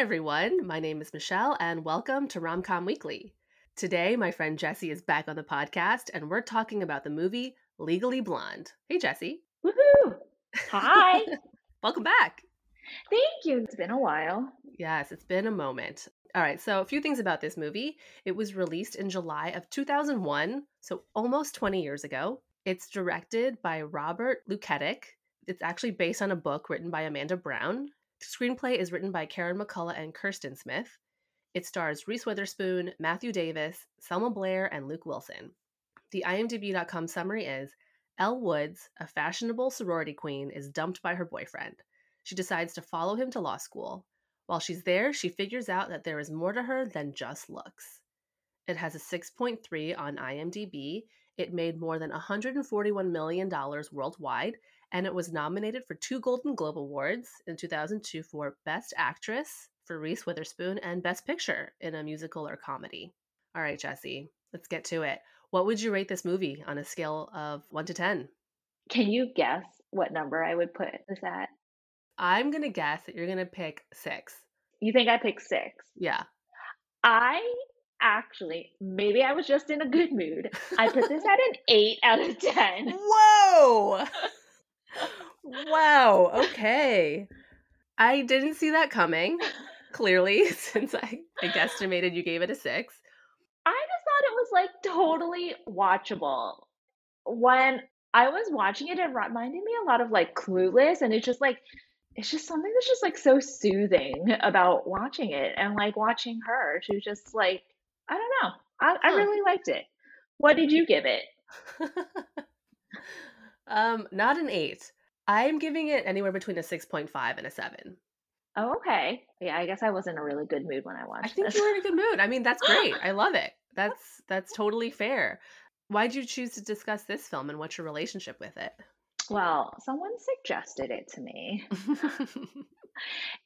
everyone. My name is Michelle, and welcome to Rom-Com Weekly. Today, my friend Jessie is back on the podcast, and we're talking about the movie Legally Blonde. Hey, Jessie. Woohoo! Hi. Welcome back. Thank you. It's been a while. Yes, it's been a moment. All right, so a few things about this movie. It was released in July of 2001, so almost 20 years ago. It's directed by Robert Luketic. It's actually based on a book written by Amanda Brown. The screenplay is written by Karen McCullah and Kirsten Smith. It stars Reese Witherspoon, Matthew Davis, Selma Blair, and Luke Wilson. The IMDb.com summary is, Elle Woods, a fashionable sorority queen, is dumped by her boyfriend. She decides to follow him to law school. While she's there, she figures out that there is more to her than just looks. It has a 6.3 on IMDb. It made more than $141 million worldwide, and it was nominated for 2 Golden Globe Awards in 2002 for Best Actress for Reese Witherspoon and Best Picture in a musical or comedy. All right, Jessie, let's get to it. What would you rate this movie on a scale of 1 to 10? Can you guess what number I would put this at? I'm going to guess that you're going to pick 6. You think I pick 6? Yeah. I actually, maybe I was just in a good mood. I put this at an 8 out of 10. Whoa! Wow. Okay. I didn't see that coming, clearly, since I guesstimated you gave it a 6. I just thought it was totally watchable. When I was watching it, it reminded me a lot of Clueless, and it's just something that's just so soothing about watching it and watching her. She was just I don't know. I really liked it. What did you give it? Not an 8. I'm giving it anywhere between a 6.5 and a 7. Oh, okay. Yeah, I guess I was in a really good mood when I watched it. You were in a good mood. I mean, that's great. I love it. That's totally fair. Why'd you choose to discuss this film and what's your relationship with it? Well, someone suggested it to me.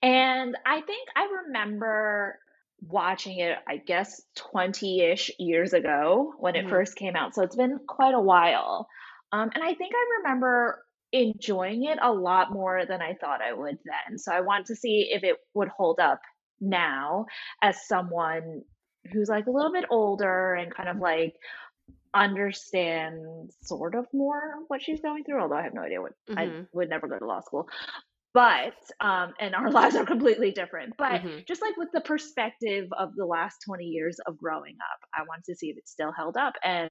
And I think I remember watching it, I guess, 20-ish years ago when it first came out. So it's been quite a while. And I think I remember enjoying it a lot more than I thought I would then. So I want to see if it would hold up now as someone who's a little bit older and kind of understand sort of more what she's going through, although I have no idea what I would never go to law school, but and our lives are completely different, but just with the perspective of the last 20 years of growing up, I wanted to see if it still held up, and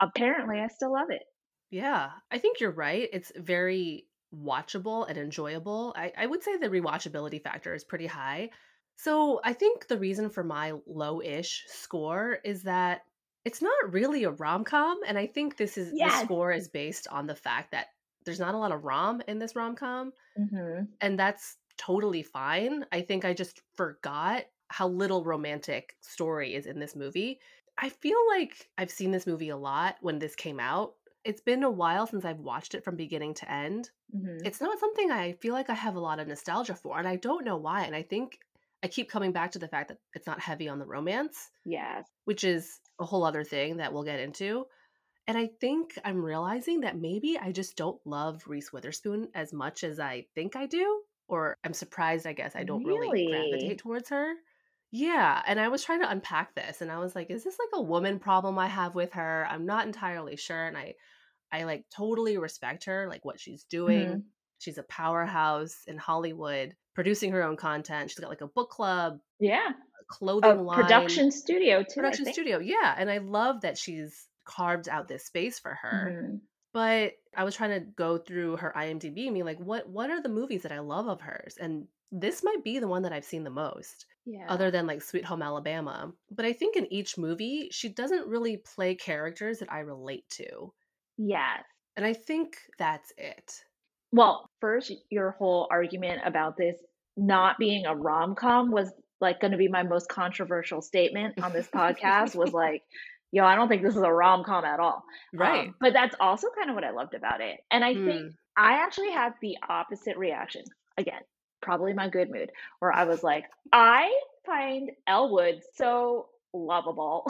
apparently I still love it. Yeah, I think you're right. It's very watchable and enjoyable. I would say the rewatchability factor is pretty high. So I think the reason for my low-ish score is that it's not really a rom-com, and I think this is the score is based on the fact that there's not a lot of rom in this rom-com, and that's totally fine. I think I just forgot how little romantic story is in this movie. I feel like I've seen this movie a lot when this came out. It's been a while since I've watched it from beginning to end. It's not something I feel like I have a lot of nostalgia for, and I don't know why, and I think I keep coming back to the fact that it's not heavy on the romance, which is a whole other thing that we'll get into. And I think I'm realizing that maybe I just don't love Reese Witherspoon as much as I think I do, or I'm surprised, I guess, I don't really gravitate towards her. Yeah, and I was trying to unpack this, and I was like, is this a woman problem I have with her? I'm not entirely sure, and I totally respect her, what she's doing. She's a powerhouse in Hollywood, producing her own content. She's got a book club, a clothing line, production studio too. Production studio, yeah. And I love that she's carved out this space for her. But I was trying to go through her IMDb and be like, what are the movies that I love of hers? And this might be the one that I've seen the most, other than Sweet Home Alabama. But I think in each movie, she doesn't really play characters that I relate to. Yes, and I think that's it. Well, first, your whole argument about this not being a rom-com was going to be my most controversial statement on this podcast was I don't think this is a rom-com at all. Right. But that's also kind of what I loved about it. And I think I actually had the opposite reaction. Again, probably my good mood, where I was I find Elle Woods so lovable.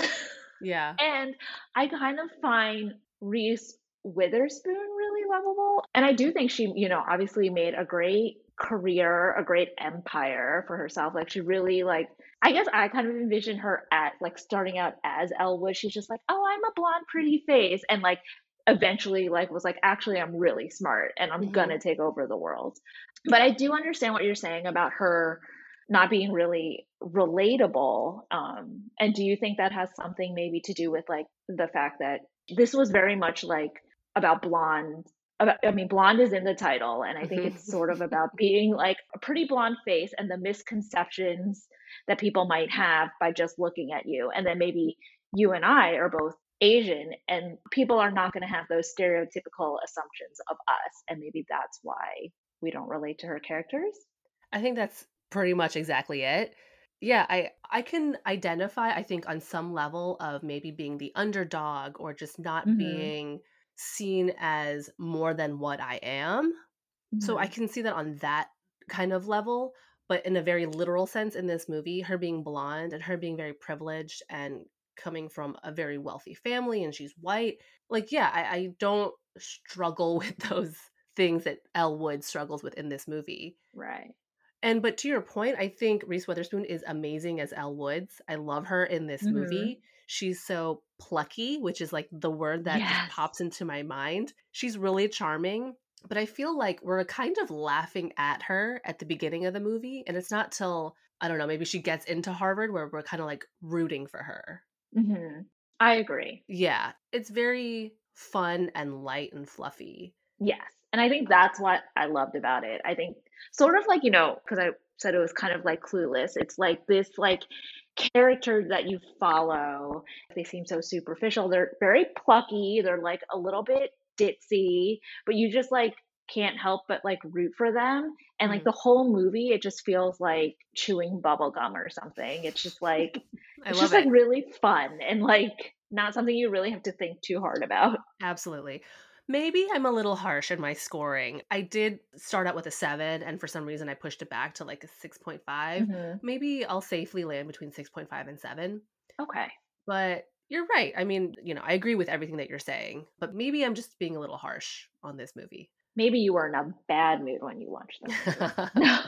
Yeah. And I kind of find Reese Witherspoon really lovable. And I do think she, obviously made a great career, a great empire for herself. Like she really like, I guess I kind of envision her at like starting out as Elle Woods. She's just like, oh, I'm a blonde, pretty face. And like eventually like was like, actually, I'm really smart and I'm going to take over the world. But I do understand what you're saying about her not being really relatable. And do you think that has something maybe to do with like the fact that this was very much like about blonde? I mean, blonde is in the title, and I think it's sort of about being like a pretty blonde face and the misconceptions that people might have by just looking at you. And then maybe you and I are both Asian, and people are not going to have those stereotypical assumptions of us. And maybe that's why we don't relate to her characters. I think that's pretty much exactly it. Yeah, I can identify, I think, on some level of maybe being the underdog or just not being seen as more than what I am. So I can see that on that kind of level, but in a very literal sense in this movie, her being blonde and her being very privileged and coming from a very wealthy family and she's white. Like, yeah, I don't struggle with those things that Elle Woods struggles with in this movie. Right. And, but to your point, I think Reese Witherspoon is amazing as Elle Woods. I love her in this movie. She's so plucky, which is like the word that just pops into my mind. She's really charming, but I feel like we're kind of laughing at her at the beginning of the movie. And it's not till, I don't know, maybe she gets into Harvard where we're kind of like rooting for her. I agree. Yeah. It's very fun and light and fluffy. Yes. And I think that's what I loved about it. I think sort of like, you know, because I said it was kind of like Clueless. It's like this like character that you follow. They seem so superficial. They're very plucky. They're like a little bit ditzy, but you just like can't help but like root for them. And like the whole movie, it just feels like chewing bubble gum or something. It's just like, it's just like really fun and like not something you really have to think too hard about. Absolutely. Maybe I'm a little harsh in my scoring. I did start out with a 7, and for some reason I pushed it back to like a 6.5. Maybe I'll safely land between 6.5 and 7. Okay. But you're right. I mean, you know, I agree with everything that you're saying, but maybe I'm just being a little harsh on this movie. Maybe you were in a bad mood when you watched this.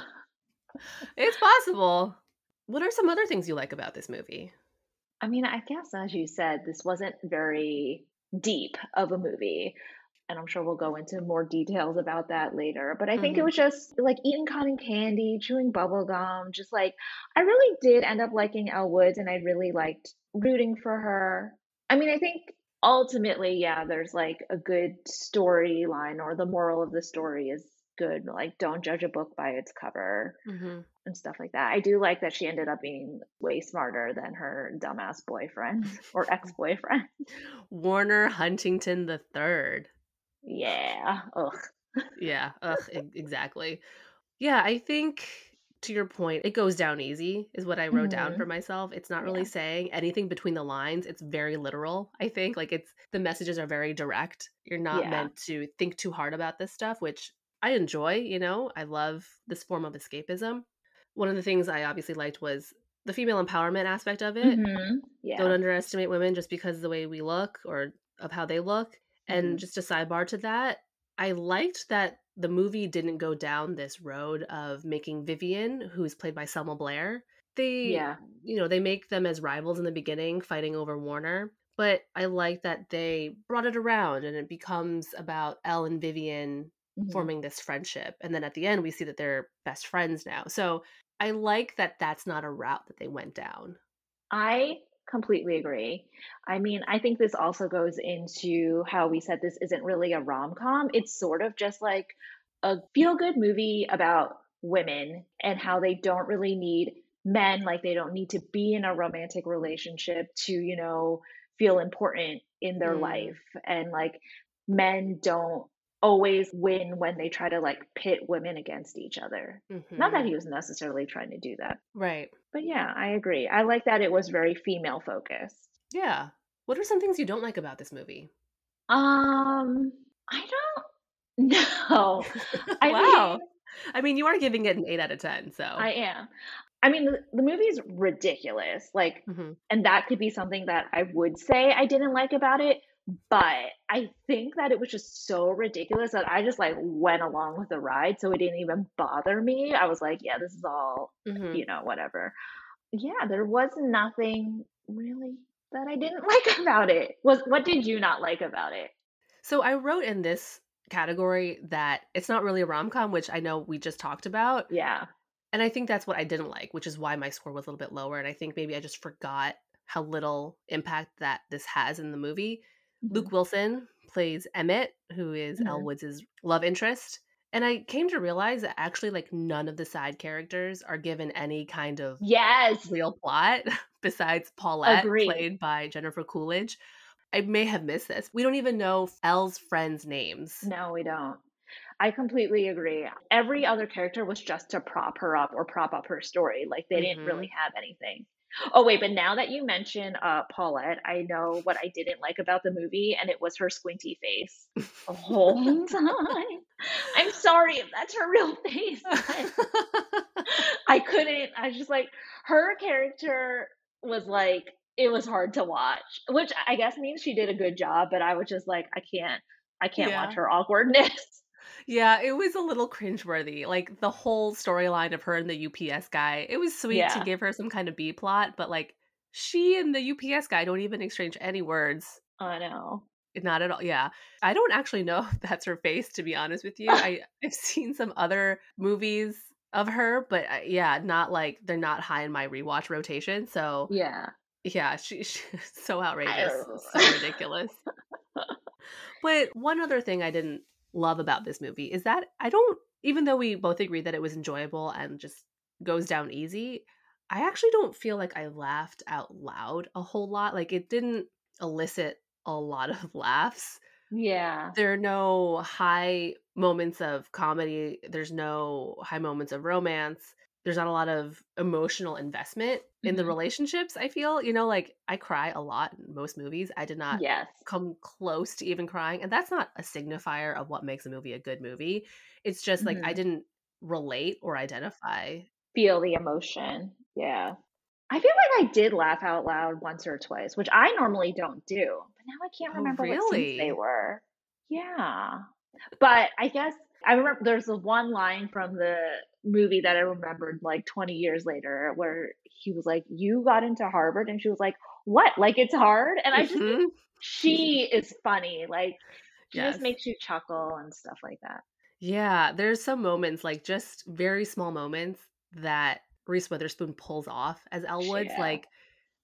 It's possible. What are some other things you like about this movie? I mean, I guess, as you said, this wasn't very deep of a movie. And I'm sure we'll go into more details about that later. But I think it was just like eating cotton candy, chewing bubble gum, just like, I really did end up liking Elle Woods and I really liked rooting for her. I mean, I think ultimately, yeah, there's like a good storyline or the moral of the story is good. Like, don't judge a book by its cover and stuff like that. I do like that she ended up being way smarter than her dumbass boyfriend or ex-boyfriend. Warner Huntington the Third. Yeah. Ugh. Yeah. Ugh. Exactly. Yeah. I think to your point, it goes down easy is what I wrote down for myself. It's not really saying anything between the lines. It's very literal. I think like it's, the messages are very direct. You're not meant to think too hard about this stuff, which I enjoy, you know, I love this form of escapism. One of the things I obviously liked was the female empowerment aspect of it. Yeah. Don't underestimate women just because of the way we look or of how they look. And just a sidebar to that, I liked that the movie didn't go down this road of making Vivian, who's played by Selma Blair. They, you know, they make them as rivals in the beginning, fighting over Warner. But I like that they brought it around and it becomes about Elle and Vivian forming this friendship. And then at the end, we see that they're best friends now. So I like that that's not a route that they went down. I completely agree. I mean, I think this also goes into how we said this isn't really a rom-com. It's sort of just like a feel-good movie about women and how they don't really need men, like they don't need to be in a romantic relationship to, you know, feel important in their life. And like men don't always win when they try to like pit women against each other. Not that he was necessarily trying to do that. Right. But yeah, I agree. I like that it was very female focused. Yeah. What are some things you don't like about this movie? I don't know. Wow. I mean, you are giving it an 8 out of 10, so. I am. I mean, the movie's ridiculous, like, and that could be something that I would say I didn't like about it, but I think that it was just so ridiculous that I just like went along with the ride, so it didn't even bother me. I was like, yeah, this is all, you know, whatever. Yeah, there was nothing really that I didn't like about it. What did you not like about it? So I wrote in this category that it's not really a rom-com, which I know we just talked about. Yeah. And I think that's what I didn't like, which is why my score was a little bit lower. And I think maybe I just forgot how little impact that this has in the movie. Luke Wilson plays Emmett, who is Elle Woods' love interest. And I came to realize that actually, like, none of the side characters are given any kind of real plot besides Paulette, played by Jennifer Coolidge. I may have missed this. We don't even know Elle's friends' names. No, we don't. I completely agree. Every other character was just to prop her up or prop up her story. Like, they didn't really have anything. Oh, wait, but now that you mention Paulette, I know what I didn't like about the movie, and it was her squinty face the whole time. I'm sorry if that's her real face. I was just like, her character was like, it was hard to watch, which I guess means she did a good job, but I was just like, I can't watch her awkwardness. Yeah, it was a little cringeworthy. Like, the whole storyline of her and the UPS guy, it was sweet to give her some kind of B plot, but like, she and the UPS guy don't even exchange any words. I know. Not at all. Yeah. I don't actually know if that's her face, to be honest with you. I've seen some other movies of her, but not like, they're not high in my rewatch rotation. So yeah, she's so outrageous. So ridiculous. But one other thing I didn't love about this movie is that even though we both agree that it was enjoyable and just goes down easy, I actually don't feel like I laughed out loud a whole lot. Like, it didn't elicit a lot of laughs. Yeah. There are no high moments of comedy. There's no high moments of romance. There's not a lot of emotional investment in the relationships, I feel. You know, like, I cry a lot in most movies. I did not come close to even crying. And that's not a signifier of what makes a movie a good movie. It's just like, I didn't relate or identify. Feel the emotion. Yeah. I feel like I did laugh out loud once or twice, which I normally don't do. But now I can't remember what scenes they were. Yeah. But I guess I remember there's the one line from the movie that I remembered like 20 years later where he was like, you got into Harvard, and she was like, what? Like, it's hard? And I just she is funny. Like, she just makes you chuckle and stuff like that. Yeah, there's some moments, like just very small moments that Reese Witherspoon pulls off as Elle Woods, like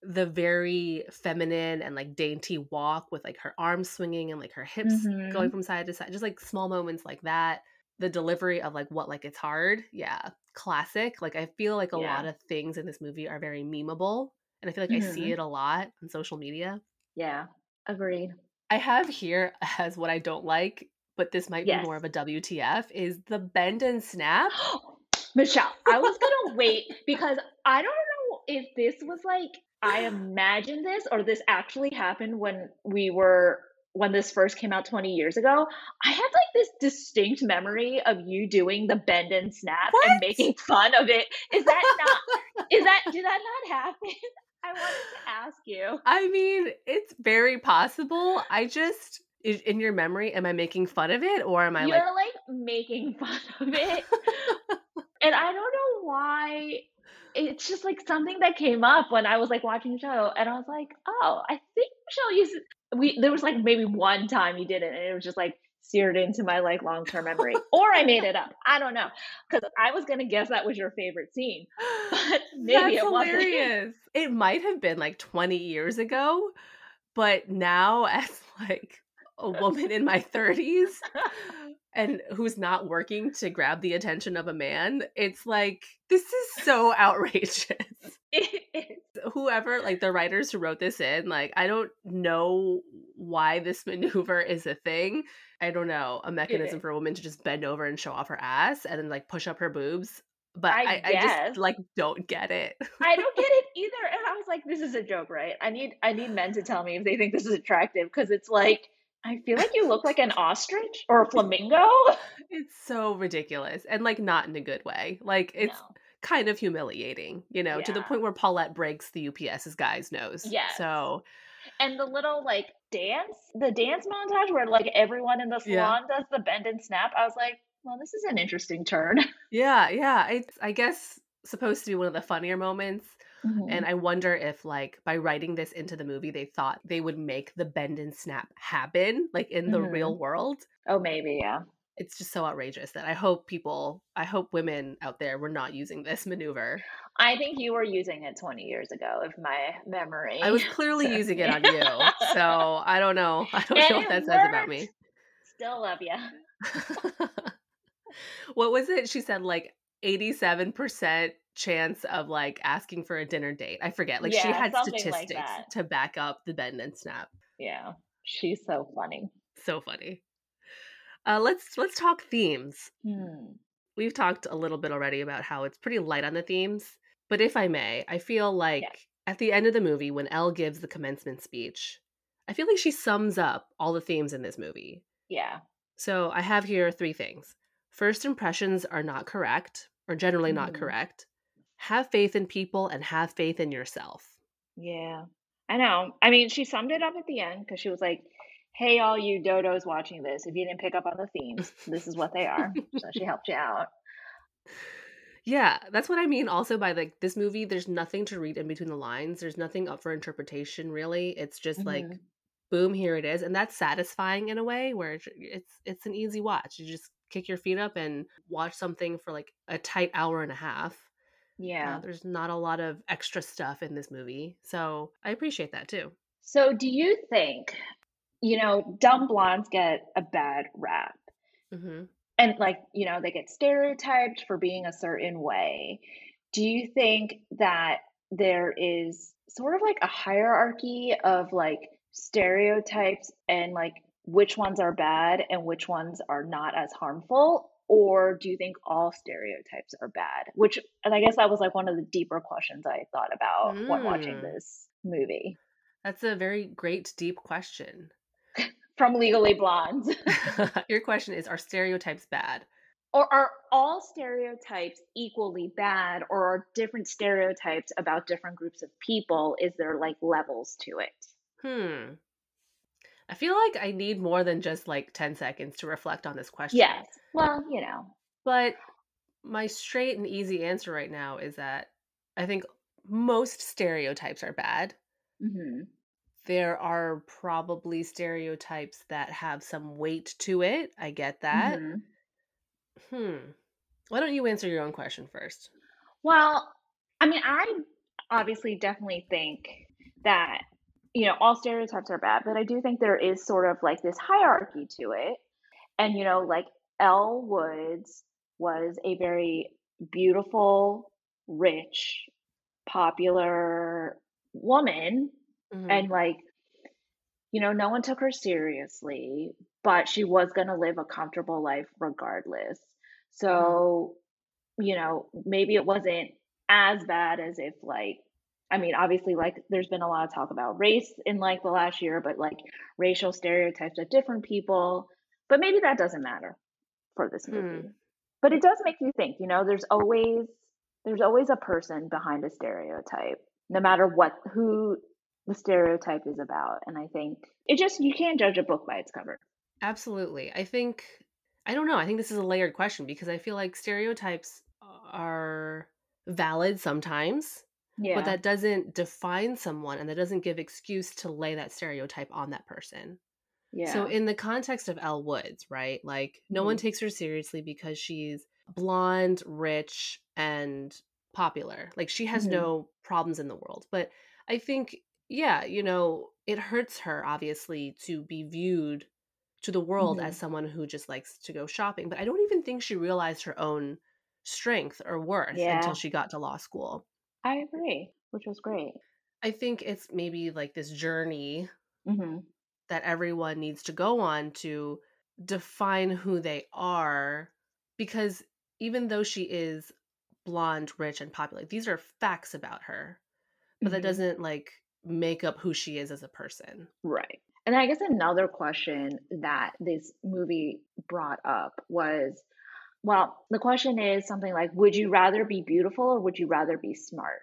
the very feminine and like dainty walk with like her arms swinging and like her hips going from side to side, just like small moments like that. The delivery of like what, like, it's hard. Yeah. Classic. Like, I feel like a lot of things in this movie are very memeable, and I feel like I see it a lot on social media. Yeah. Agreed. I have here as what I don't like, but this might be more of a WTF, is the bend and snap. Michelle, I was going to wait because I don't know if this was like, I imagined this or this actually happened when this first came out 20 years ago. I had like this distinct memory of you doing the bend and snap and making fun of it. Is that not, did that not happen? I wanted to ask you. I mean, it's very possible. I just, in your memory, am I making fun of it or am I like? You're like making fun of it. And I don't know why. It's just like something that came up when I was like watching the show, and I was like, oh, I think Michelle used it. There was like maybe one time you did it, and it was just like seared into my like long-term memory, or I made it up. I don't know. Cause I was going to guess that was your favorite scene, but maybe it wasn't. That's hilarious. It might have been like 20 years ago, but now as like a woman in my 30s and who's not working to grab the attention of a man, it's like, this is so outrageous. It is. Whoever, like the writers who wrote this in, like, I don't know why this maneuver is a thing. I don't know, a mechanism for a woman to just bend over and show off her ass and then like push up her boobs. But I just like don't get it. I don't get it either. And I was like, this is a joke, right? I need men to tell me if they think this is attractive, because it's like, I feel like you look like an ostrich or a flamingo. It's so ridiculous, and like not in a good way. Like, it's kind of humiliating, you know, to the point where Paulette breaks the UPS's guy's nose. Yeah. So. And the little like dance montage where like everyone in the salon does the bend and snap. I was like, well, this is an interesting turn. Yeah. Yeah. It's, I guess, supposed to be one of the funnier moments. Mm-hmm. And I wonder if like by writing this into the movie, they thought they would make the bend and snap happen like in the real world. Oh, maybe. Yeah. It's just so outrageous that I hope women out there were not using this maneuver. I think you were using it 20 years ago, if my memory. I was clearly using it on you. So I don't know. I don't know what that says about me. Still love you. What was it? She said like 87% chance of like asking for a dinner date. I forget. Like she had statistics like to back up the bend and snap. Yeah. She's so funny. So funny. Let's talk themes. Hmm. We've talked a little bit already about how it's pretty light on the themes, but if I may, I feel like at the end of the movie, when Elle gives the commencement speech, I feel like she sums up all the themes in this movie. Yeah. So I have here 3 things. First impressions are not correct, or generally not correct. Have faith in people and have faith in yourself. Yeah, I know. I mean, she summed it up at the end because she was like, hey, all you dodos watching this, if you didn't pick up on the themes, this is what they are. So she helped you out. Yeah, that's what I mean also by like this movie, there's nothing to read in between the lines. There's nothing up for interpretation, really. It's just like, boom, here it is. And that's satisfying in a way where it's an easy watch. You just kick your feet up and watch something for like a tight hour and a half. Yeah. There's not a lot of extra stuff in this movie. So I appreciate that too. So do you think... You know, dumb blondes get a bad rap. Mm-hmm. And like, you know, they get stereotyped for being a certain way. Do you think that there is sort of like a hierarchy of like stereotypes and like which ones are bad and which ones are not as harmful? Or do you think all stereotypes are bad? Which, and I guess that was like one of the deeper questions I thought about when watching this movie. That's a very great, deep question. From Legally Blonde. Your question is, are stereotypes bad? Or are all stereotypes equally bad, or are different stereotypes about different groups of people? Is there like levels to it? I feel like I need more than just like 10 seconds to reflect on this question. Yes. Well, you know. But my straight and easy answer right now is that I think most stereotypes are bad. Mm-hmm. There are probably stereotypes that have some weight to it. I get that. Mm-hmm. Why don't you answer your own question first? Well, I mean, I obviously definitely think that, you know, all stereotypes are bad, but I do think there is sort of like this hierarchy to it. And, you know, like Elle Woods was a very beautiful, rich, popular woman. And like, you know, no one took her seriously, but she was going to live a comfortable life regardless. So, you know, maybe it wasn't as bad as if like, I mean, obviously like there's been a lot of talk about race in like the last year, but like racial stereotypes of different people, but maybe that doesn't matter for this movie. But it does make you think, you know, there's always a person behind a stereotype, no matter who the stereotype is about. And I think it just, you can't judge a book by its cover. Absolutely. I think this is a layered question because I feel like stereotypes are valid sometimes, but that doesn't define someone and that doesn't give excuse to lay that stereotype on that person. Yeah. So in the context of Elle Woods, right? Like no one takes her seriously because she's blonde, rich, and popular. Like she has no problems in the world, but I think, yeah, you know, it hurts her obviously to be viewed to the world as someone who just likes to go shopping. But I don't even think she realized her own strength or worth until she got to law school. I agree, which was great. I think it's maybe like this journey that everyone needs to go on to define who they are, because even though she is blonde, rich, and popular, these are facts about her. But that doesn't like make up who she is as a person. Right. And I guess another question that this movie brought up was Well, the question is something like, would you rather be beautiful or would you rather be smart?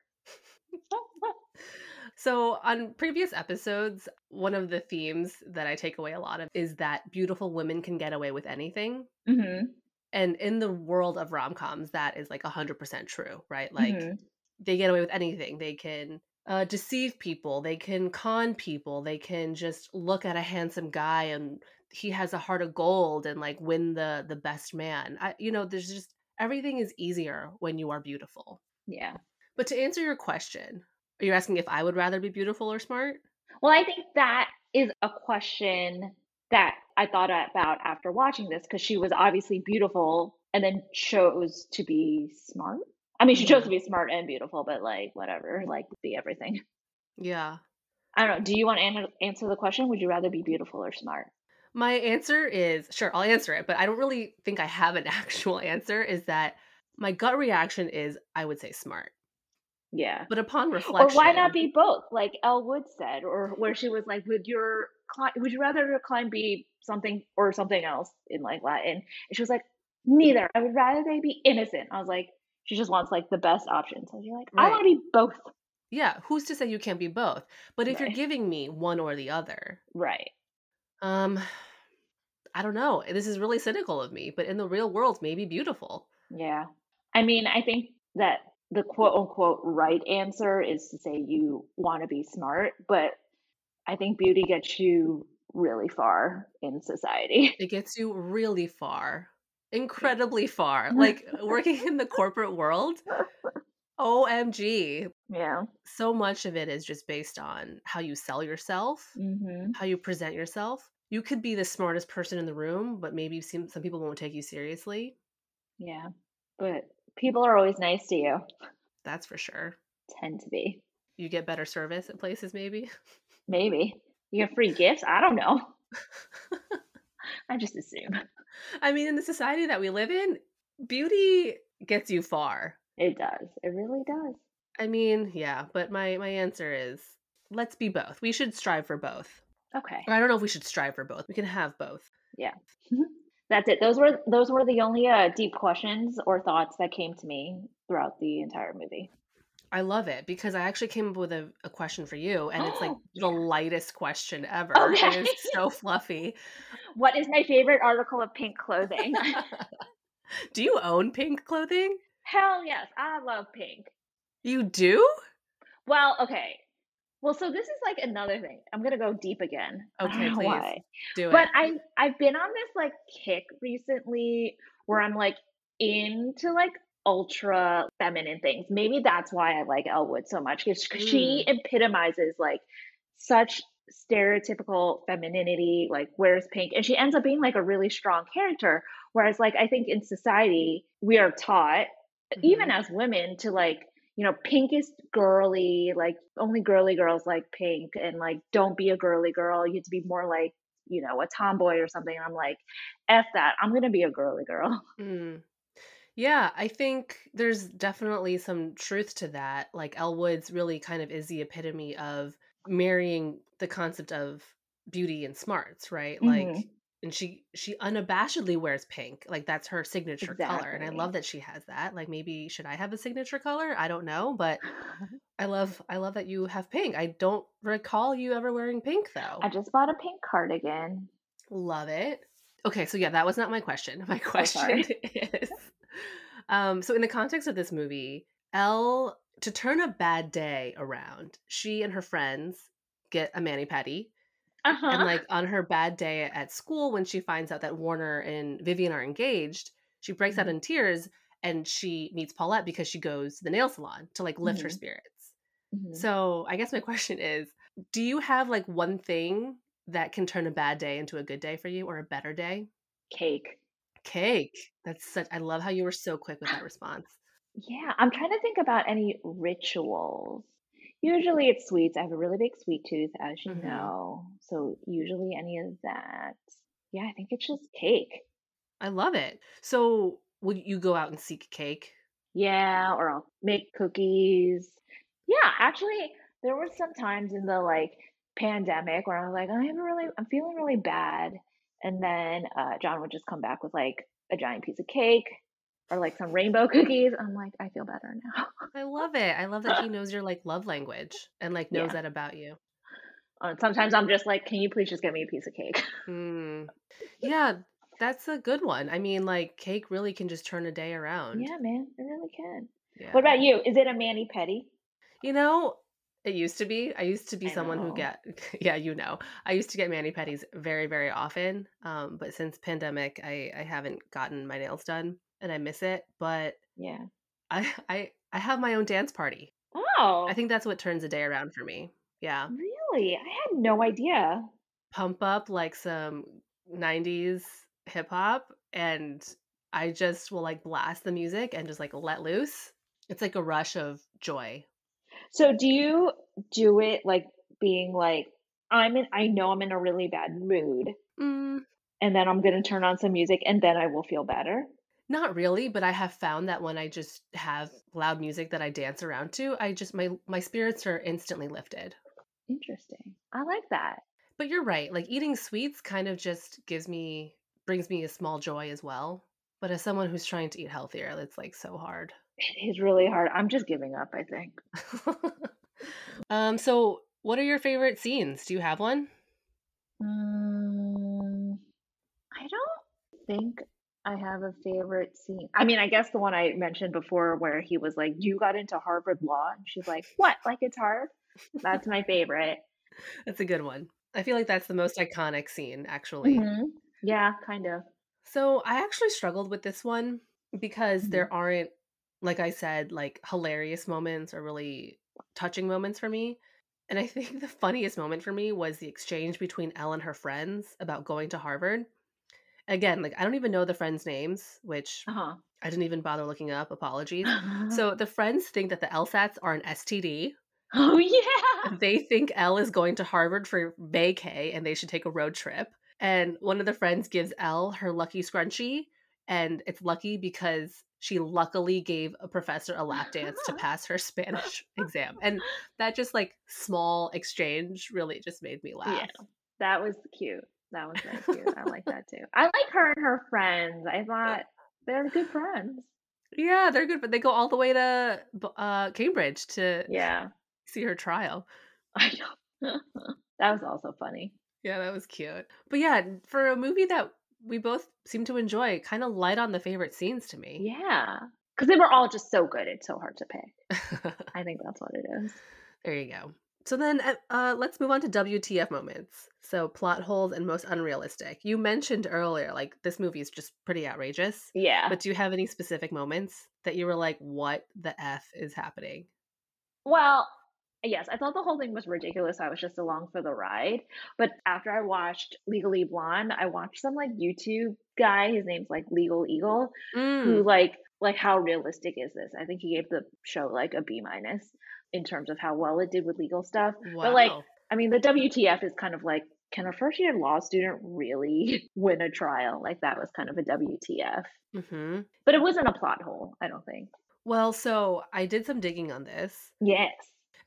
So on previous episodes, one of the themes that I take away a lot of is that beautiful women can get away with anything. Mm-hmm. And in the world of rom-coms, that is like 100% true, right? Like mm-hmm. they get away with anything. They can deceive people. They can con people. They can just look at a handsome guy and he has a heart of gold and like win the best man. There's just, everything is easier when you are beautiful. Yeah. But to answer your question, are you asking if I would rather be beautiful or smart? Well, I think that is a question that I thought about after watching this, because she was obviously beautiful and then chose to be smart. I mean, she chose to be smart and beautiful, but like, whatever, like be everything. Yeah. I don't know. Do you want to answer the question? Would you rather be beautiful or smart? My answer is, sure, I'll answer it, but I don't really think I have an actual answer, is that my gut reaction is I would say smart. Yeah. But upon reflection. Or why not be both? Like Elle Woods said, or where she was like, would you rather your client be something or something else in like Latin? And she was like, neither. I would rather they be innocent. I was like, she just wants like the best option. So you're like, right. I want to be both. Yeah. Who's to say you can't be both? But if you're giving me one or the other. Right. I don't know. This is really cynical of me, but in the real world, maybe beautiful. Yeah. I mean, I think that the quote unquote right answer is to say you want to be smart, but I think beauty gets you really far in society. It gets you really far, incredibly far. Like working in the corporate world, OMG. Yeah. So much of it is just based on how you sell yourself, mm-hmm. how you present yourself. You could be the smartest person in the room, but maybe some people won't take you seriously. Yeah. But people are always nice to you. That's for sure. Tend to be. You get better service at places, maybe? Maybe. You get free gifts? I don't know. I just assume. I mean, in the society that we live in, beauty gets you far. It does. It really does. I mean, yeah, but my answer is let's be both. We should strive for both. Okay. Or I don't know if we should strive for both. We can have both. Yeah. That's it. Those were the only deep questions or thoughts that came to me throughout the entire movie. I love it, because I actually came up with a question for you, and it's like the lightest question ever. Okay. It is so fluffy. What is my favorite article of pink clothing? Do you own pink clothing? Hell yes. I love pink. You do? Well, okay. Well, so this is like another thing. I'm going to go deep again. Okay, please. Why. Do it. But I've been on this like kick recently where I'm like into like ultra feminine things. Maybe that's why I like Elle Woods so much, because she epitomizes like such stereotypical femininity, like wears pink. And she ends up being like a really strong character. Whereas like I think in society, we are taught, mm-hmm. even as women, to like, you know, pink is girly, like only girly girls like pink, and like don't be a girly girl. You have to be more like, you know, a tomboy or something. And I'm like, F that. I'm going to be a girly girl. Mm. Yeah, I think there's definitely some truth to that. Like Elle Woods really kind of is the epitome of marrying the concept of beauty and smarts, right? Mm-hmm. Like, and she unabashedly wears pink. Like that's her signature color. And I love that she has that. Like maybe should I have a signature color? I don't know, but I love that you have pink. I don't recall you ever wearing pink though. I just bought a pink cardigan. Love it. Okay, so yeah, that was not my question. My question is, so in the context of this movie, Elle, to turn a bad day around, she and her friends get a mani-pedi. Uh-huh. And like on her bad day at school, when she finds out that Warner and Vivian are engaged, she breaks mm-hmm. out in tears, and she meets Paulette because she goes to the nail salon to like lift mm-hmm. her spirits. Mm-hmm. So I guess my question is, do you have like one thing that can turn a bad day into a good day for you, or a better day? Cake. I love how you were so quick with that response. Yeah. I'm trying to think about any rituals. Usually it's sweets. I have a really big sweet tooth, as you mm-hmm. know. So usually any of that. Yeah, I think it's just cake. I love it. So would you go out and seek cake? Yeah, or I'll make cookies. Yeah, actually there were some times in the like pandemic where I was like, I'm feeling really bad. And then John would just come back with like a giant piece of cake or like some rainbow cookies. I'm like, I feel better now. I love it. I love that he knows your like love language and like knows that about you. Sometimes I'm just like, can you please just get me a piece of cake? Yeah, that's a good one. I mean, like cake really can just turn a day around. Yeah, man, it really can. Yeah. What about you? Is it a mani-pedi? You know, it used to be. I used to be someone who I used to get mani-pedis very, very often. But since pandemic, I haven't gotten my nails done and I miss it. But yeah, I have my own dance party. Oh, I think that's what turns a day around for me. Yeah. Really? I had no idea. Pump up like some 90s hip hop and I just will like blast the music and just like let loose. It's like a rush of joy. So do you do it like being like, I know I'm in a really bad mood and then I'm going to turn on some music and then I will feel better? Not really, but I have found that when I just have loud music that I dance around to, I just, my spirits are instantly lifted. Interesting. I like that. But you're right. Like eating sweets kind of just brings me a small joy as well. But as someone who's trying to eat healthier, it's like so hard. It is really hard. I'm just giving up, I think. So what are your favorite scenes? Do you have one? I don't think I have a favorite scene. I mean, I guess the one I mentioned before where he was like, you got into Harvard Law? And she's like, what? Like it's hard? That's my favorite. That's a good one. I feel like that's the most iconic scene, actually. Mm-hmm. Yeah, kind of. So I actually struggled with this one because there aren't, like I said, like hilarious moments or really touching moments for me. And I think the funniest moment for me was the exchange between Elle and her friends about going to Harvard. Again, like I don't even know the friends' names, which I didn't even bother looking up. Apologies. So the friends think that the LSATs are an STD. Oh, yeah. They think Elle is going to Harvard for vacay and they should take a road trip. And one of the friends gives Elle her lucky scrunchie. And it's lucky because she luckily gave a professor a lap dance to pass her Spanish exam. And that just like small exchange really just made me laugh. Yeah, that was cute. That was very cute. I like that too. I like her and her friends. I thought they're good friends. Yeah, they're good, but they go all the way to Cambridge to see her trial. I know. That was also funny. Yeah, that was cute. But yeah, for a movie that we both seem to enjoy, kind of light on the favorite scenes to me. Yeah, because they were all just so good. It's so hard to pick. I think that's what it is. There you go. So then let's move on to WTF moments. So plot holes and most unrealistic. You mentioned earlier, like this movie is just pretty outrageous. Yeah. But do you have any specific moments that you were like, what the F is happening? Well, yes, I thought the whole thing was ridiculous. I was just along for the ride. But after I watched Legally Blonde, I watched some like YouTube guy. His name's like Legal Eagle, who like how realistic is this? I think he gave the show like a B- in terms of how well it did with legal stuff. Wow. But like, I mean, the WTF is kind of like, can a first year law student really win a trial? Like that was kind of a WTF. Mm-hmm. But it wasn't a plot hole, I don't think. Well, so I did some digging on this. Yes.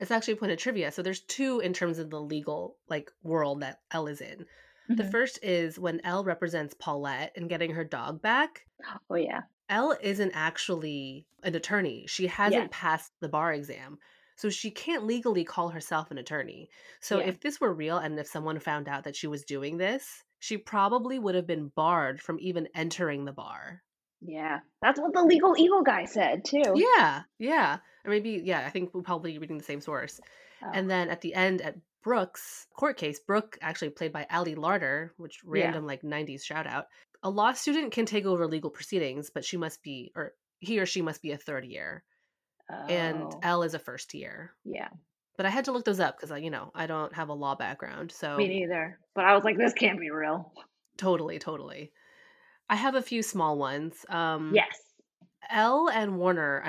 It's actually a point of trivia. So there's two in terms of the legal like world that Elle is in. Mm-hmm. The first is when Elle represents Paulette and getting her dog back. Oh, yeah. Elle isn't actually an attorney. She hasn't passed the bar exam. So she can't legally call herself an attorney. So if this were real and if someone found out that she was doing this, she probably would have been barred from even entering the bar. Yeah. That's what the Legal Eagle guy said too. Yeah. Yeah. Or maybe, I think we're probably reading the same source. Oh. And then at the end at Brooke's court case, Brooke actually played by Ali Larter, which random like 90s shout out. A law student can take over legal proceedings, but she must be, or he or she must be a third year. Oh. And Elle is a first year. Yeah. But I had to look those up because, you know, I don't have a law background. So me neither. But I was like, this can't be real. Totally, totally. I have a few small ones. Yes. Elle and Warner,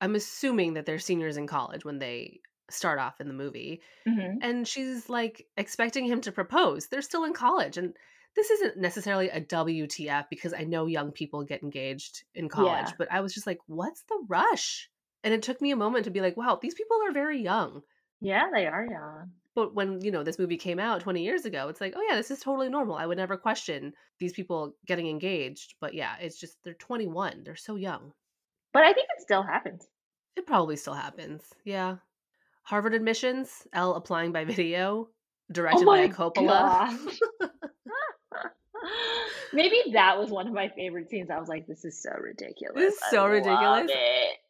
I'm assuming that they're seniors in college when they start off in the movie. Mm-hmm. And she's like expecting him to propose. They're still in college. And this isn't necessarily a WTF because I know young people get engaged in college. Yeah. But I was just like, what's the rush? And it took me a moment to be like, wow, these people are very young. Yeah, they are young. But when, you know, this movie came out 20 years ago, it's like, oh yeah, this is totally normal. I would never question these people getting engaged. But yeah, it's just, they're 21. They're so young. But I think it still happens. It probably still happens. Yeah. Harvard admissions, Elle applying by video, directed by a Coppola. Maybe that was one of my favorite scenes. I was like, this is so ridiculous. This is so ridiculous.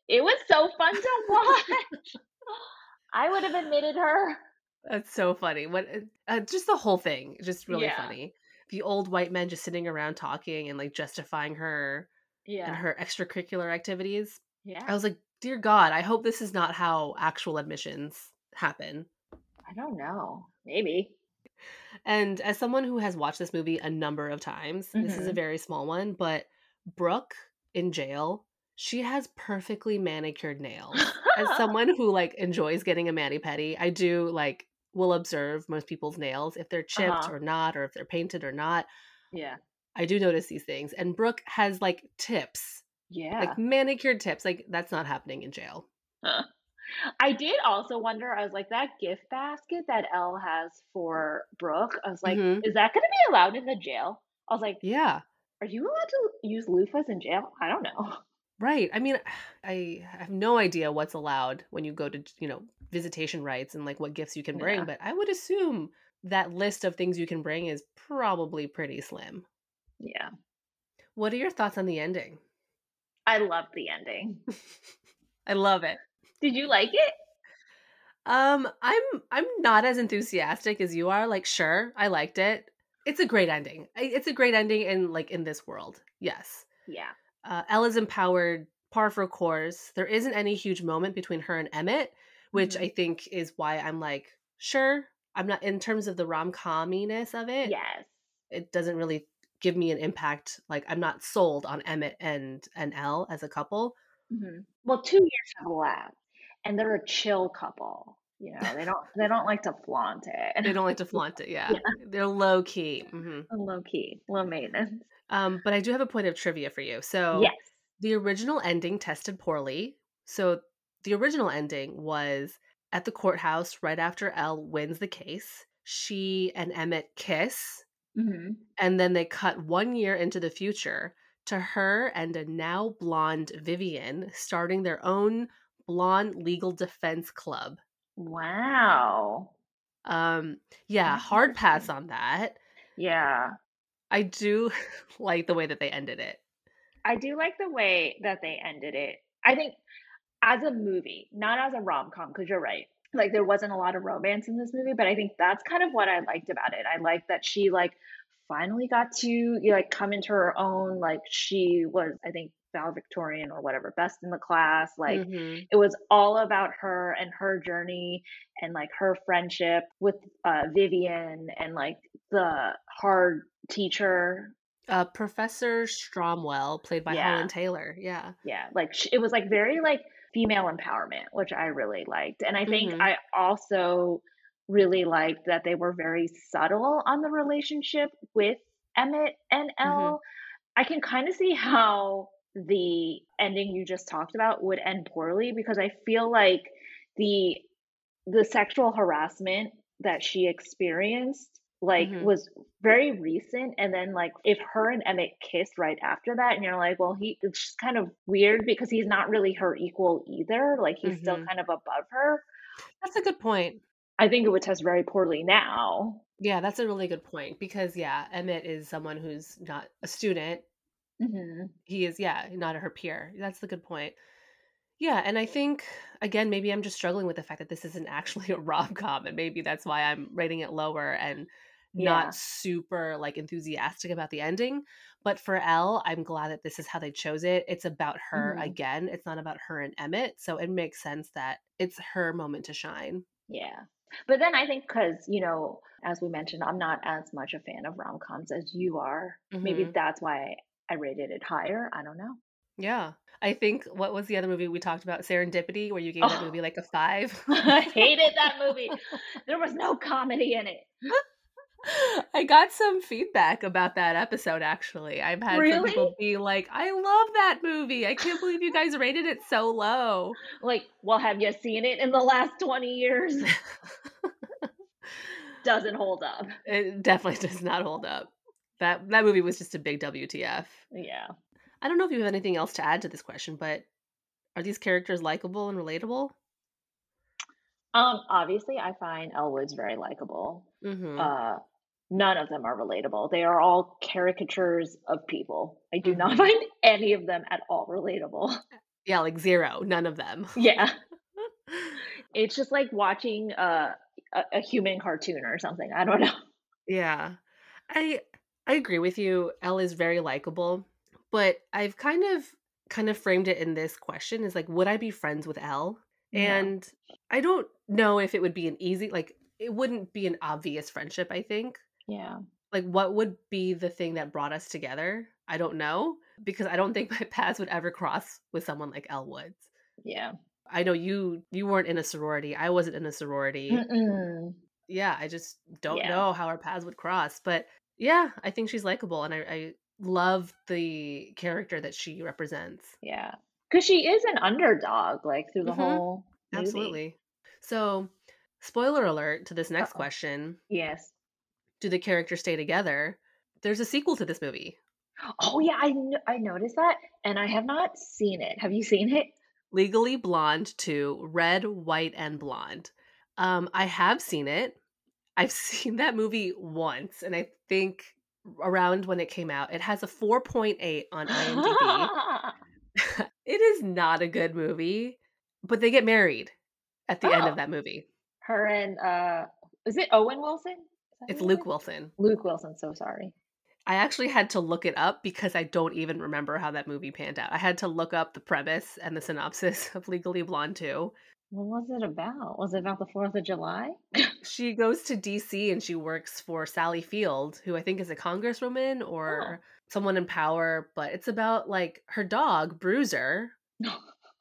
It was so fun to watch. I would have admitted her. That's so funny. Just the whole thing. Just really funny. The old white men just sitting around talking and like justifying her and her extracurricular activities. Yeah. I was like, dear God, I hope this is not how actual admissions happen. I don't know. Maybe. And as someone who has watched this movie a number of times, this is a very small one, but Brooke in jail, she has perfectly manicured nails. As someone who like enjoys getting a mani-pedi, I do like will observe most people's nails if they're chipped or not, or if they're painted or not. Yeah. I do notice these things. And Brooke has like tips. Yeah. Like manicured tips. Like that's not happening in jail. Huh. I did also wonder, I was like, that gift basket that Elle has for Brooke, I was like, is that going to be allowed in the jail? I was like, yeah. Are you allowed to use loofahs in jail? I don't know. Right. I mean, I have no idea what's allowed when you go to, you know, visitation rights and like what gifts you can bring. Yeah. But I would assume that list of things you can bring is probably pretty slim. Yeah. What are your thoughts on the ending? I love the ending. I love it. Did you like it? I'm not as enthusiastic as you are. Like, sure, I liked it. It's a great ending. It's a great ending in like in this world. Yes. Yeah. Elle is empowered, par for course. There isn't any huge moment between her and Emmett, which I think is why I'm like, sure. I'm not in terms of the rom-com-iness of it. Yes. It doesn't really give me an impact. Like, I'm not sold on Emmett and Elle as a couple. Mm-hmm. Well, 2 years have elapsed. And they're a chill couple, you know. They don't like to flaunt it. They don't like to flaunt it. Yeah, they're low key, low key, low maintenance. But I do have a point of trivia for you. So yes, the original ending tested poorly. So the original ending was at the courthouse right after Elle wins the case. She and Emmett kiss, and then they cut 1 year into the future to her and a now blonde Vivian starting their own blonde legal defense club. Wow. Yeah, hard pass on that. Yeah. I do like the way that they ended it. I do like the way that they ended it. I think as a movie, not as a rom-com, because you're right. Like there wasn't a lot of romance in this movie, but I think that's kind of what I liked about it. I liked that she like finally got to like come into her own. Like she was, I think, valedictorian or whatever, best in the class. Like it was all about her and her journey and like her friendship with Vivian and like the hard teacher, Professor Stromwell, played by Holland Taylor. Yeah Like it was like very like female empowerment, which I really liked. And I think I also really liked that they were very subtle on the relationship with Emmett and Elle. I can kind of see how the ending you just talked about would end poorly, because I feel like the sexual harassment that she experienced like was very recent, and then like if her and Emmett kissed right after that, and you're like, well, it's just kind of weird because he's not really her equal either. Like he's still kind of above her. That's a good point. I think it would test very poorly now. Yeah, that's a really good point, because Emmett is someone who's not a student. He is, not her peer. That's the good point. Yeah, and I think, again, maybe I'm just struggling with the fact that this isn't actually a rom-com, and maybe that's why I'm rating it lower and not super like enthusiastic about the ending. But for Elle, I'm glad that this is how they chose it. It's about her again. It's not about her and Emmett, so it makes sense that it's her moment to shine. Yeah. But then I think because, you know, as we mentioned, I'm not as much a fan of rom-coms as you are. Maybe that's why I rated it higher. I don't know. Yeah. I think, what was the other movie we talked about? Serendipity, where you gave that movie like a 5. I hated that movie. There was no comedy in it. I got some feedback about that episode, actually. I've had some people be like, I love that movie. I can't believe you guys rated it so low. Like, well, have you seen it in the last 20 years? doesn't hold up. It definitely does not hold up. That movie was just a big WTF. Yeah. I don't know if you have anything else to add to this question, but are these characters likable and relatable? Obviously, I find Elle Woods very likable. Mm-hmm. None of them are relatable. They are all caricatures of people. I do not find any of them at all relatable. Yeah, like zero. None of them. Yeah. It's just like watching a human cartoon or something. I don't know. Yeah. I agree with you. Elle is very likable, but I've kind of framed it in this question is like, would I be friends with Elle? Yeah. And I don't know if it would be an easy, like it wouldn't be an obvious friendship, I think. Yeah. Like what would be the thing that brought us together? I don't know, because I don't think my paths would ever cross with someone like Elle Woods. Yeah. I know you weren't in a sorority. I wasn't in a sorority. Mm-mm. Yeah. I just don't know how our paths would cross, but yeah, I think she's likable, and I love the character that she represents. Yeah, because she is an underdog, like, through the whole movie. Absolutely. So, spoiler alert to this next question. Yes. Do the characters stay together? There's a sequel to this movie. Oh, yeah, I noticed that, and I have not seen it. Have you seen it? Legally Blonde 2, Red, White, and Blonde. I have seen it. I've seen that movie once, and I think around when it came out, it has a 4.8 on IMDb. It is not a good movie, but they get married at the end of that movie. Her and, is it Owen Wilson? It's Luke Wilson. Luke Wilson, so sorry. I actually had to look it up because I don't even remember how that movie panned out. I had to look up the premise and the synopsis of Legally Blonde 2. What was it about? Was it about the 4th of July? She goes to D.C. and she works for Sally Field, who I think is a congresswoman or someone in power. But it's about, like, her dog, Bruiser,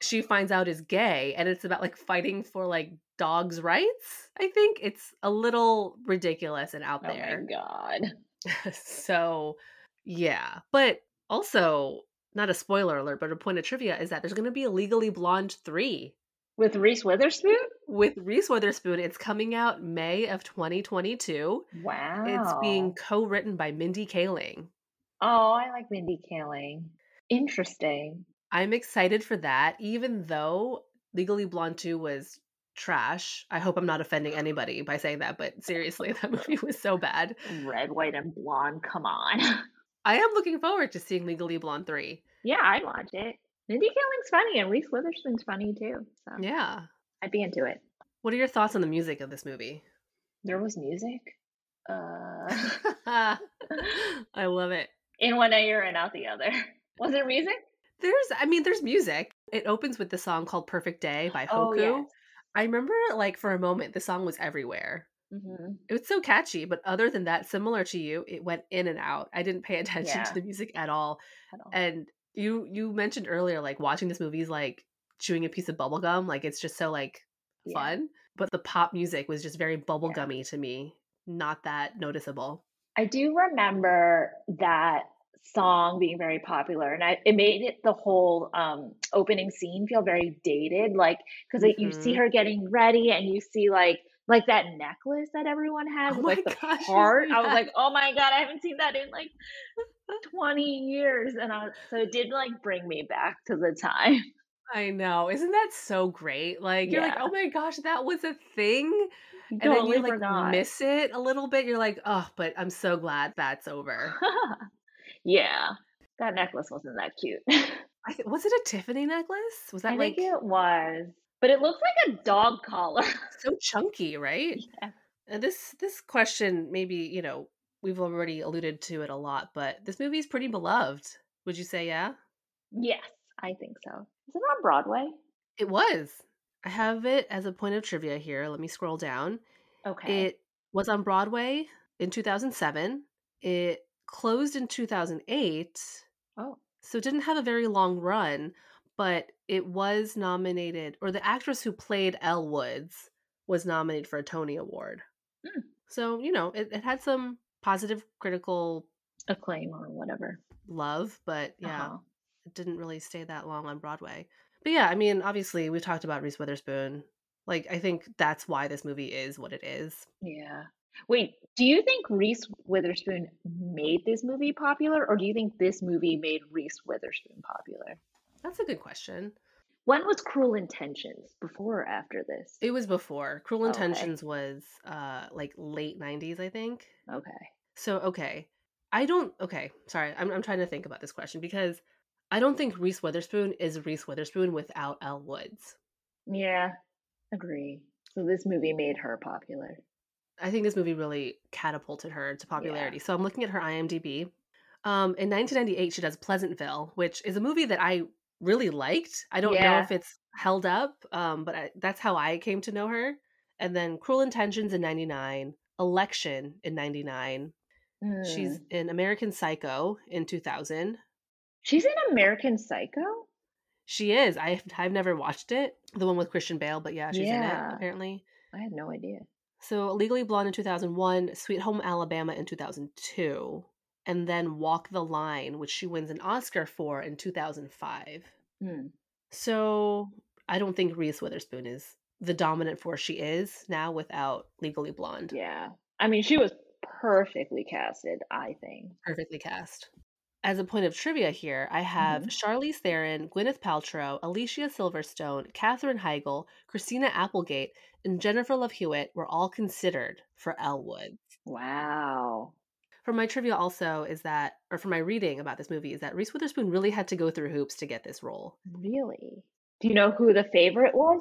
she finds out is gay. And it's about, like, fighting for, like, dogs' rights, I think. It's a little ridiculous and out there. Oh, my God. So, yeah. But also, not a spoiler alert, but a point of trivia is that there's going to be a Legally Blonde 3. With Reese Witherspoon? With Reese Witherspoon. It's coming out May of 2022. Wow. It's being co-written by Mindy Kaling. Oh, I like Mindy Kaling. Interesting. I'm excited for that, even though Legally Blonde 2 was trash. I hope I'm not offending anybody by saying that, but seriously, that movie was so bad. Red, White, and Blonde, come on. I am looking forward to seeing Legally Blonde 3. Yeah, I'd watch it. Mindy Kaling's funny, and Reese Witherspoon's funny too. So yeah, I'd be into it. What are your thoughts on the music of this movie? There was music. I love it. In one ear and out the other. Was there music? There's music. It opens with the song called "Perfect Day" by Hoku. Oh, yes. I remember, like, for a moment, the song was everywhere. Mm-hmm. It was so catchy, but other than that, similar to you, it went in and out. I didn't pay attention to the music at all. And You mentioned earlier, like, watching this movie is like chewing a piece of bubblegum. Like, it's just so, like, fun. But the pop music was just very bubblegummy to me. Not that noticeable. I do remember that song being very popular. And it made it the whole opening scene feel very dated. Like, because you see her getting ready and you see, like that necklace that everyone has. Oh, like, the heart. I was like, oh, my God, I haven't seen that in, like, 20 years. And so it did, like, bring me back to the time. I know. Isn't that so great? Like, you're like, oh, my gosh, that was a thing. And totally then you, like, miss it a little bit. You're like, oh, but I'm so glad that's over. Yeah. That necklace wasn't that cute. Was it a Tiffany necklace? Was that, I think it was. But it looks like a dog collar. So chunky, right? Yeah. And this question, maybe, we've already alluded to it a lot, but this movie is pretty beloved. Would you say, yeah? Yes, I think so. Is it on Broadway? It was. I have it as a point of trivia here. Let me scroll down. Okay. It was on Broadway in 2007. It closed in 2008. Oh. So it didn't have a very long run, but it was nominated, or the actress who played Elle Woods was nominated for a Tony Award. Mm. So, it had some positive critical acclaim or whatever. Love, but it didn't really stay that long on Broadway. But yeah, obviously we've talked about Reese Witherspoon. Like, I think that's why this movie is what it is. Yeah. Wait, do you think Reese Witherspoon made this movie popular, or do you think this movie made Reese Witherspoon popular? That's a good question. When was Cruel Intentions? Before or after this? It was before. Cruel Intentions was like late 90s, I think. Okay. So, okay. Sorry. I'm trying to think about this question because I don't think Reese Witherspoon is Reese Witherspoon without Elle Woods. Yeah. Agree. So this movie made her popular. I think this movie really catapulted her to popularity. Yeah. So I'm looking at her IMDb. In 1998, she does Pleasantville, which is a movie that I really liked. I don't know if it's held up, but that's how I came to know her. And then Cruel Intentions in 99, Election in 99. Mm. She's in American Psycho in 2000. She's in American Psycho? She is. I've never watched it. The one with Christian Bale, but yeah, she's in it, apparently. I had no idea. So Legally Blonde in 2001, Sweet Home Alabama in 2002, and then Walk the Line, which she wins an Oscar for in 2005. Mm. So I don't think Reese Witherspoon is the dominant force she is now without Legally Blonde. Yeah. I mean, she was perfectly casted, I think. Perfectly cast. As a point of trivia here, I have Charlize Theron, Gwyneth Paltrow, Alicia Silverstone, Katherine Heigl, Christina Applegate, and Jennifer Love Hewitt were all considered for Elle Woods. Wow. For my trivia also is that, or for my reading about this movie, is that Reese Witherspoon really had to go through hoops to get this role. Really? Do you know who the favorite was?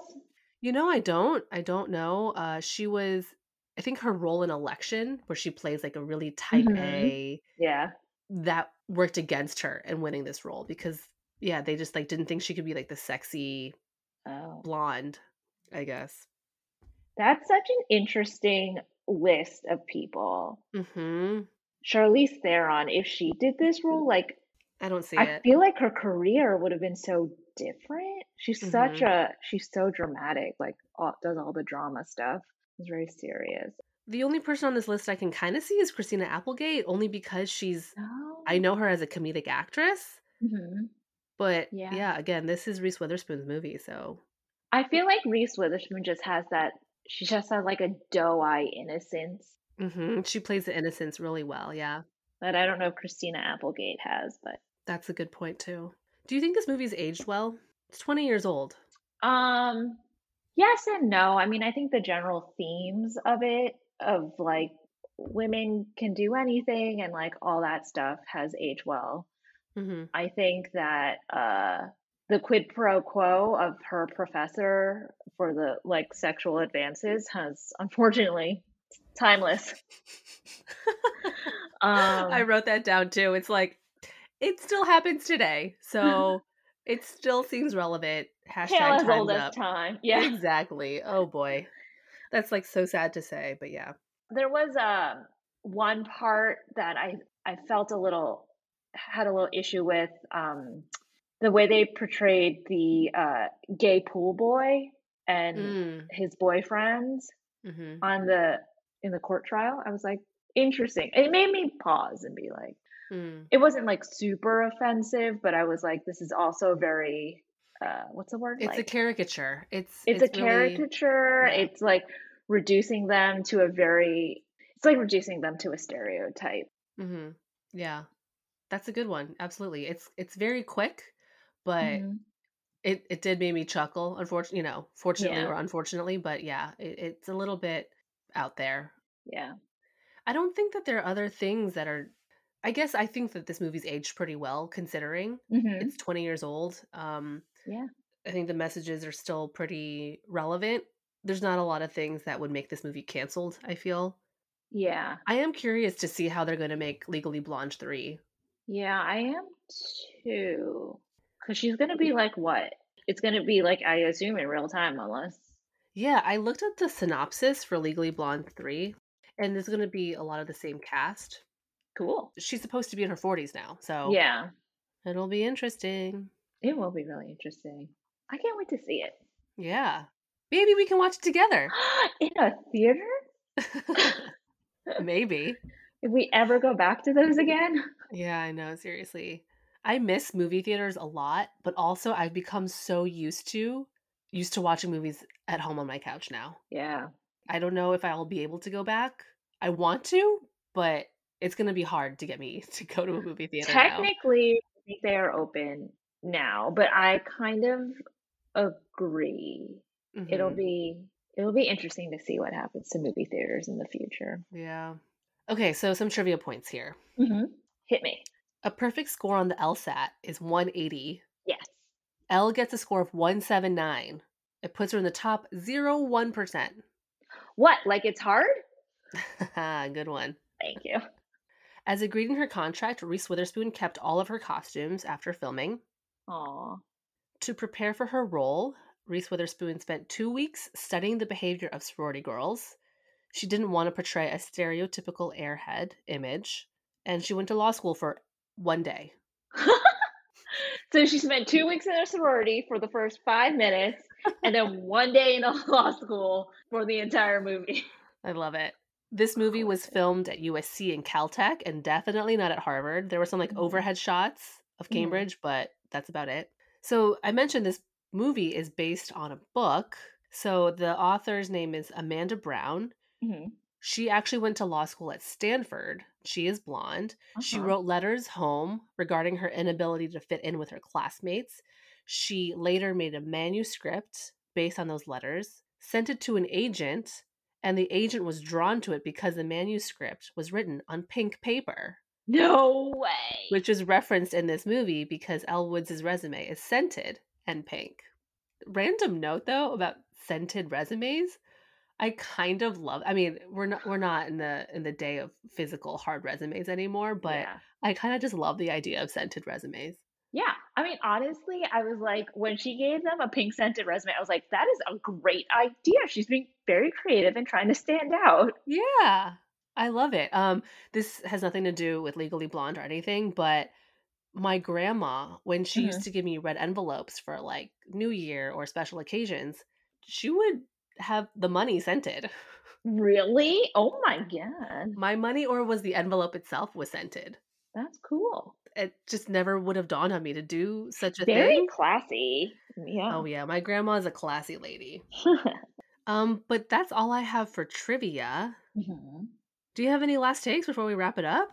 You know, I don't know. She was, I think her role in Election, where she plays like a really type A. Yeah. That worked against her in winning this role because, yeah, they just like didn't think she could be like the sexy blonde, I guess. That's such an interesting list of people. Mm-hmm. Charlize Theron, if she did this role, like, I don't see it. I feel like her career would have been so different. She's she's so dramatic, like, does all the drama stuff. It's very serious. The only person on this list I can kind of see is Christina Applegate, only because I know her as a comedic actress. Mm-hmm. But yeah, again, this is Reese Witherspoon's movie, so. I feel like Reese Witherspoon just has that, she just has like a doe-eye innocence. Mm-hmm. She plays the innocence really well, yeah. But I don't know if Christina Applegate has, but. That's a good point, too. Do you think this movie's aged well? It's 20 years old. Yes and no. I mean, I think the general themes of it, of like women can do anything and like all that stuff has aged well. Mm-hmm. I think that the quid pro quo of her professor for the like sexual advances has unfortunately timeless. I wrote that down too. It's like it still happens today, so it still seems relevant. # time's up. Time. Yeah, exactly. Oh boy. That's like so sad to say, but yeah. There was one part that I felt had a little issue with the way they portrayed the gay pool boy and his boyfriends in the court trial. I was like, interesting. It made me pause and be like, it wasn't like super offensive, but I was like, this is also very. What's the word? It's like? A caricature. It's a caricature. Really, yeah. It's like reducing them to a stereotype. Mm-hmm. Yeah, that's a good one. Absolutely. It's very quick, but it did make me chuckle. Unfortunately, fortunately or unfortunately, but yeah, it's a little bit out there. Yeah, I don't think that there are other things that are. I guess I think that this movie's aged pretty well, considering it's 20 years old. Yeah, I think the messages are still pretty relevant. There's not a lot of things that would make this movie canceled, I feel. Yeah. I am curious to see how they're going to make Legally Blonde 3. Yeah, I am too. Because she's going to be like what? It's going to be like, I assume, in real time, unless. Yeah, I looked at the synopsis for Legally Blonde 3, and there's going to be a lot of the same cast. Cool. She's supposed to be in her 40s now, so. Yeah. It'll be interesting. It will be really interesting. I can't wait to see it. Yeah. Maybe we can watch it together. In a theater? Maybe. If we ever go back to those again. Yeah, I know. Seriously. I miss movie theaters a lot, but also I've become so used to watching movies at home on my couch now. Yeah. I don't know if I'll be able to go back. I want to, but it's going to be hard to get me to go to a movie theater. Technically, they are open now, but I kind of agree. Mm-hmm. It'll be interesting to see what happens to movie theaters in the future. Yeah. Okay, so some trivia points here. Mm-hmm. Hit me. A perfect score on the LSAT is 180. Yes. Elle gets a score of 179. It puts her in the top 0.1%. What? Like it's hard? Good one. Thank you. As agreed in her contract, Reese Witherspoon kept all of her costumes after filming. Aww. To prepare for her role, Reese Witherspoon spent 2 weeks studying the behavior of sorority girls. She didn't want to portray a stereotypical airhead image, and she went to law school for 1 day. So she spent 2 weeks in a sorority for the first 5 minutes, and then 1 day in a law school for the entire movie. I love it. This movie was filmed at USC and Caltech, and definitely not at Harvard. There were some overhead shots of Cambridge, but that's about it. So I mentioned this movie is based on a book. So the author's name is Amanda Brown. Mm-hmm. She actually went to law school at Stanford. She is blonde. Uh-huh. She wrote letters home regarding her inability to fit in with her classmates. She later made a manuscript based on those letters, sent it to an agent, and the agent was drawn to it because the manuscript was written on pink paper. No way! Which is referenced in this movie because Elle Woods' resume is scented and pink. Random note, though, about scented resumes. I kind of love, I mean, we're not in the day of physical hard resumes anymore, but yeah. I kind of just love the idea of scented resumes. Yeah. I mean, honestly, I was like, when she gave them a pink scented resume, I was like, that is a great idea. She's being very creative and trying to stand out. Yeah. I love it. This has nothing to do with Legally Blonde or anything, but my grandma, when she used to give me red envelopes for like New Year or special occasions, she would have the money scented. Really? Oh my God. My money, or was the envelope itself, was scented. That's cool. It just never would have dawned on me to do such a thing. Very classy. Yeah. Oh yeah, my grandma's a classy lady. But that's all I have for trivia. Mm-hmm. Do you have any last takes before we wrap it up?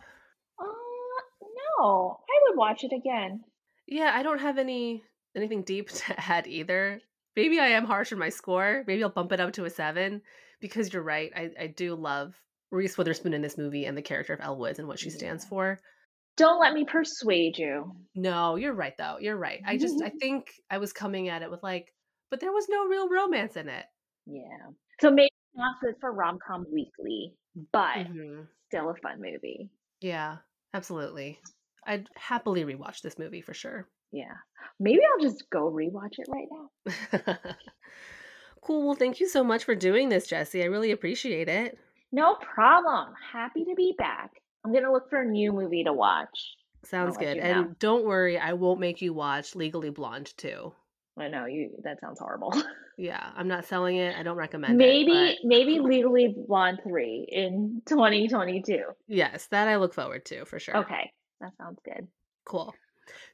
No. I would watch it again. Yeah, I don't have anything deep to add either. Maybe I am harsh in my score. Maybe I'll bump it up to a 7, because you're right. I do love Reese Witherspoon in this movie and the character of Elle Woods and what she stands for. Don't let me persuade you. No, you're right, though. You're right. I think I was coming at it with like, but there was no real romance in it. Yeah. So maybe not good for Rom-Com Weekly, but still a fun movie. Yeah, absolutely. I'd happily rewatch this movie for sure. Yeah. Maybe I'll just go rewatch it right now. Cool. Well, thank you so much for doing this, Jessie. I really appreciate it. No problem. Happy to be back. I'm going to look for a new movie to watch. Sounds good. And don't worry, I won't make you watch Legally Blonde 2. I know. That sounds horrible. Yeah. I'm not selling it. I don't recommend it. Maybe Legally Blonde 3 in 2022. Yes. That I look forward to for sure. Okay. That sounds good. Cool.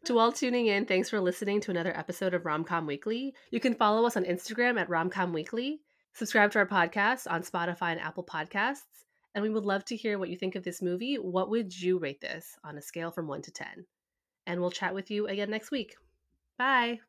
To all tuning in, thanks for listening to another episode of Rom-Com Weekly. You can follow us on Instagram at Rom-Com Weekly, subscribe to our podcast on Spotify and Apple Podcasts, and we would love to hear what you think of this movie. What would you rate this on a scale from 1 to 10? And we'll chat with you again next week. Bye!